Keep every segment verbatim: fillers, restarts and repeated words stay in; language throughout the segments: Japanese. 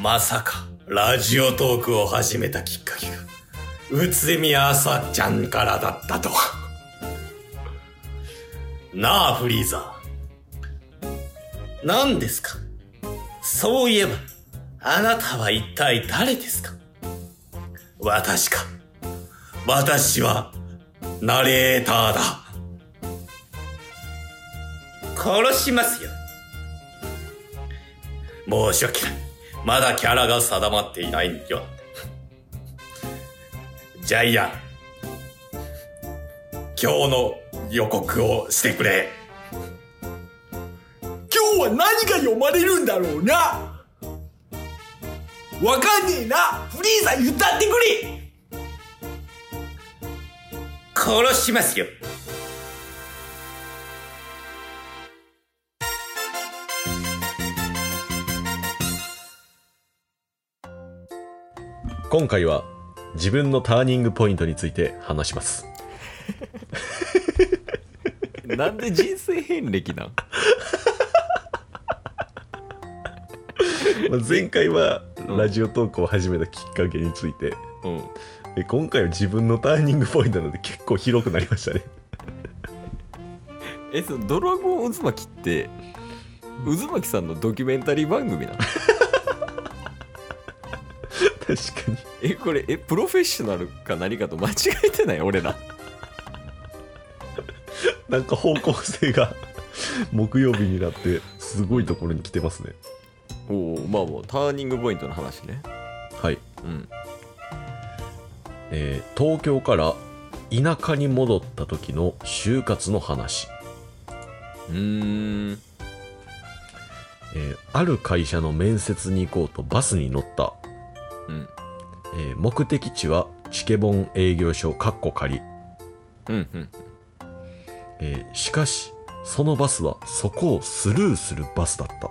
まさかラジオトークを始めたきっかけが内海朝ちゃんからだったとは。なあフリーザー、何ですか？そういえばあなたは一体誰ですか？私か。私はナレーターだ。殺しますよ。申し訳ない、まだキャラが定まっていないんよ。ジャイアン、今日の予告をしてくれ。今日は何が読まれるんだろうな。わかんねえな。フリーザ言ったってくれ。殺しますよ。今回は自分のターニングポイントについて話します。なんで人生遍歴なん？前回はラジオトークを始めたきっかけについて、うん、で今回は自分のターニングポイントなので結構広くなりましたね。え、そのドラゴン渦巻きって渦巻きさんのドキュメンタリー番組なの？確かに。え、これえプロフェッショナルか何かと間違えてない俺ら？なんか方向性が木曜日になってすごいところに来てますね。おお、まあもうターニングポイントの話ね。はい。うん。えー、東京から田舎に戻った時の就活の話。うーん。えー、ある会社の面接に行こうとバスに乗った。うん。えー、目的地はチケボン営業所カッコ仮。うんうん。えー、しかしそのバスはそこをスルーするバスだった。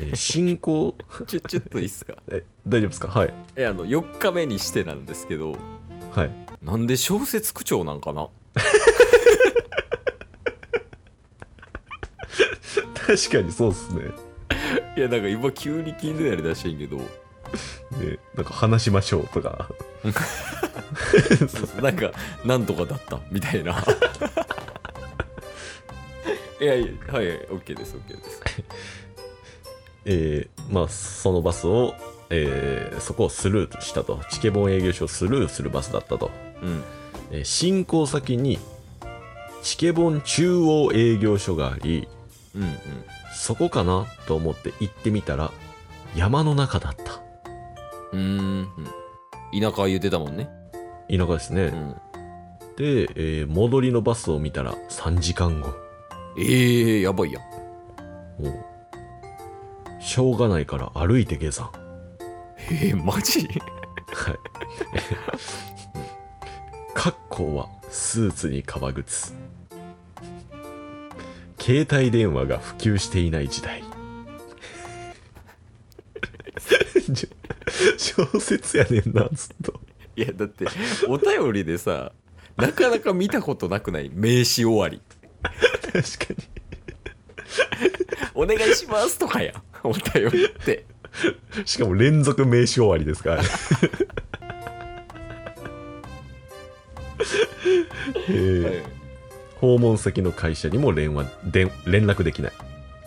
えー、進行ちょちょっといいですか？え、大丈夫ですか？はい。え、あのよっかめにしてなんですけど、はい。なんで小説口調なんかな？確かにそうっすね。いやなんか今急に気になりだしてんけど。ね、なんか話しましょうとかなんかなんとかだったみたいな。いやいや、はいはい、 OK です OK です。えー、まあそのバスを、えー、そこをスルーしたと。チケボン営業所をスルーするバスだったと、うんえー、進行先にチケボン中央営業所があり、うんうん、そこかなと思って行ってみたら山の中だった。うーん、田舎言ってたもんね。田舎ですね、うん、で、えー、戻りのバスを見たらさんじかんご。えー、やばいやん。しょうがないから歩いて下山。えー、マジ？はいかっこはスーツに革靴。携帯電話が普及していない時代。小説やねんなずっと。いやだってお便りでさなかなか見たことなくない名詞終わり。確かにお願いしますとかやお便りって。しかも連続名詞終わりですから、えーはい、訪問先の会社にも連話で連絡できない、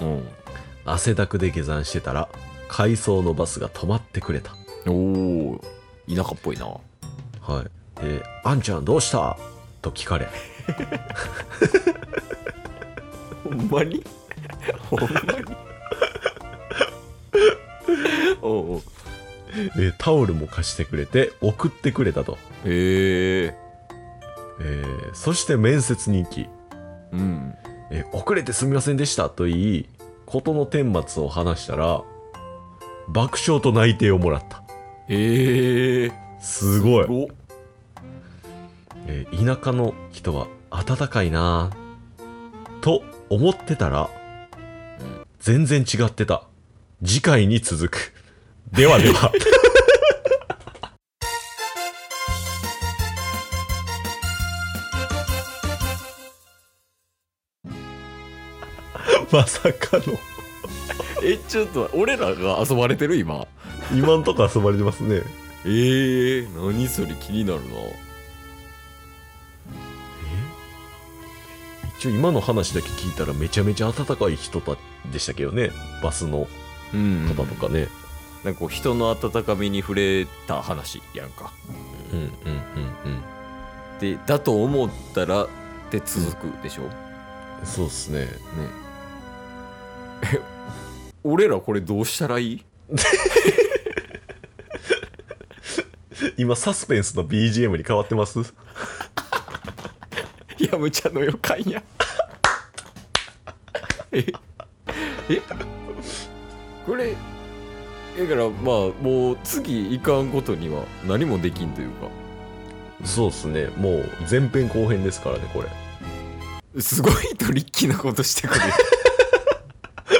うん、汗だくで下山してたら回送のバスが止まってくれた。おー、田舎っぽいな。はい。で、あんちゃんどうしたと聞かれ。ほんまに？ほんまに？おうおう。え、タオルも貸してくれて送ってくれたと。へえ。えー、そして面接に行き、うん。え、遅れてすみませんでしたと言い、事の顛末を話したら。爆笑と内定をもらった。へえ、すごい、すごっ、えー、田舎の人は温かいなと思ってたら、うん、全然違ってた。次回に続く。ではではまさかのえ、ちょっと俺らが遊ばれてる今今んとこ遊ばれてますね。えー、何それ気になるな。え、一応今の話だけ聞いたらめちゃめちゃ温かい人でしたけどね、バスの方とかね、うんうん、なんかこう人の温かみに触れた話やんか、うんうんうんうん、でだと思ったらって続くでしょ、うん、そうっすね。ねえ、俺らこれどうしたらいい今サスペンスの ビージーエム に変わってますやむちゃの予感やええ、これだからまあもう次いかんことには何もできんというか。そうっすね、もう前編後編ですからね。これすごいトリッキーなことしてくる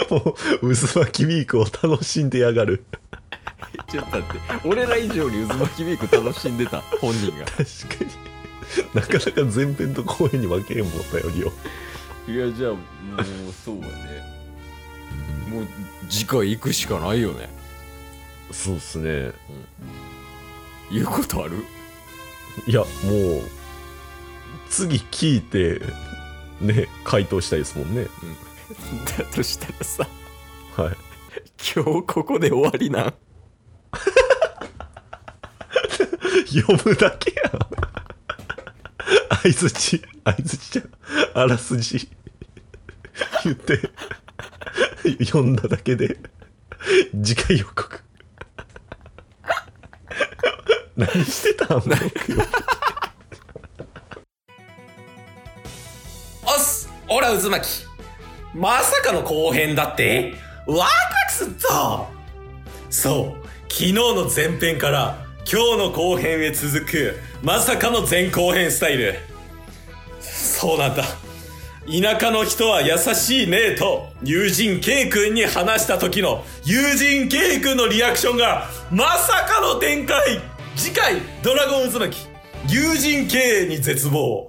もう渦巻きウィークを楽しんでやがるちょっと待って、俺ら以上に渦巻きウィーク楽しんでた本人が。確かになかなか前編と後編に分けへんもったよりをいやじゃあもうそうだねもう次回行くしかないよね。そうっすね、うん、言うことある？いやもう次聞いてね回答したいですもんね、うん、だとしたらさ、はい、今日ここで終わりなん読むだけやん相づち相づちじゃんあらすじ言って読んだだけで次回予告何してたんだよおっす、オラ渦巻きまさかの後編だってワクワクすっぞ。そう、昨日の前編から今日の後編へ続くまさかの前後編スタイル。そうなんだ、田舎の人は優しいねと友人 K 君に話した時の友人 K 君のリアクションがまさかの展開。次回ドラゴン渦巻き友人 K に絶望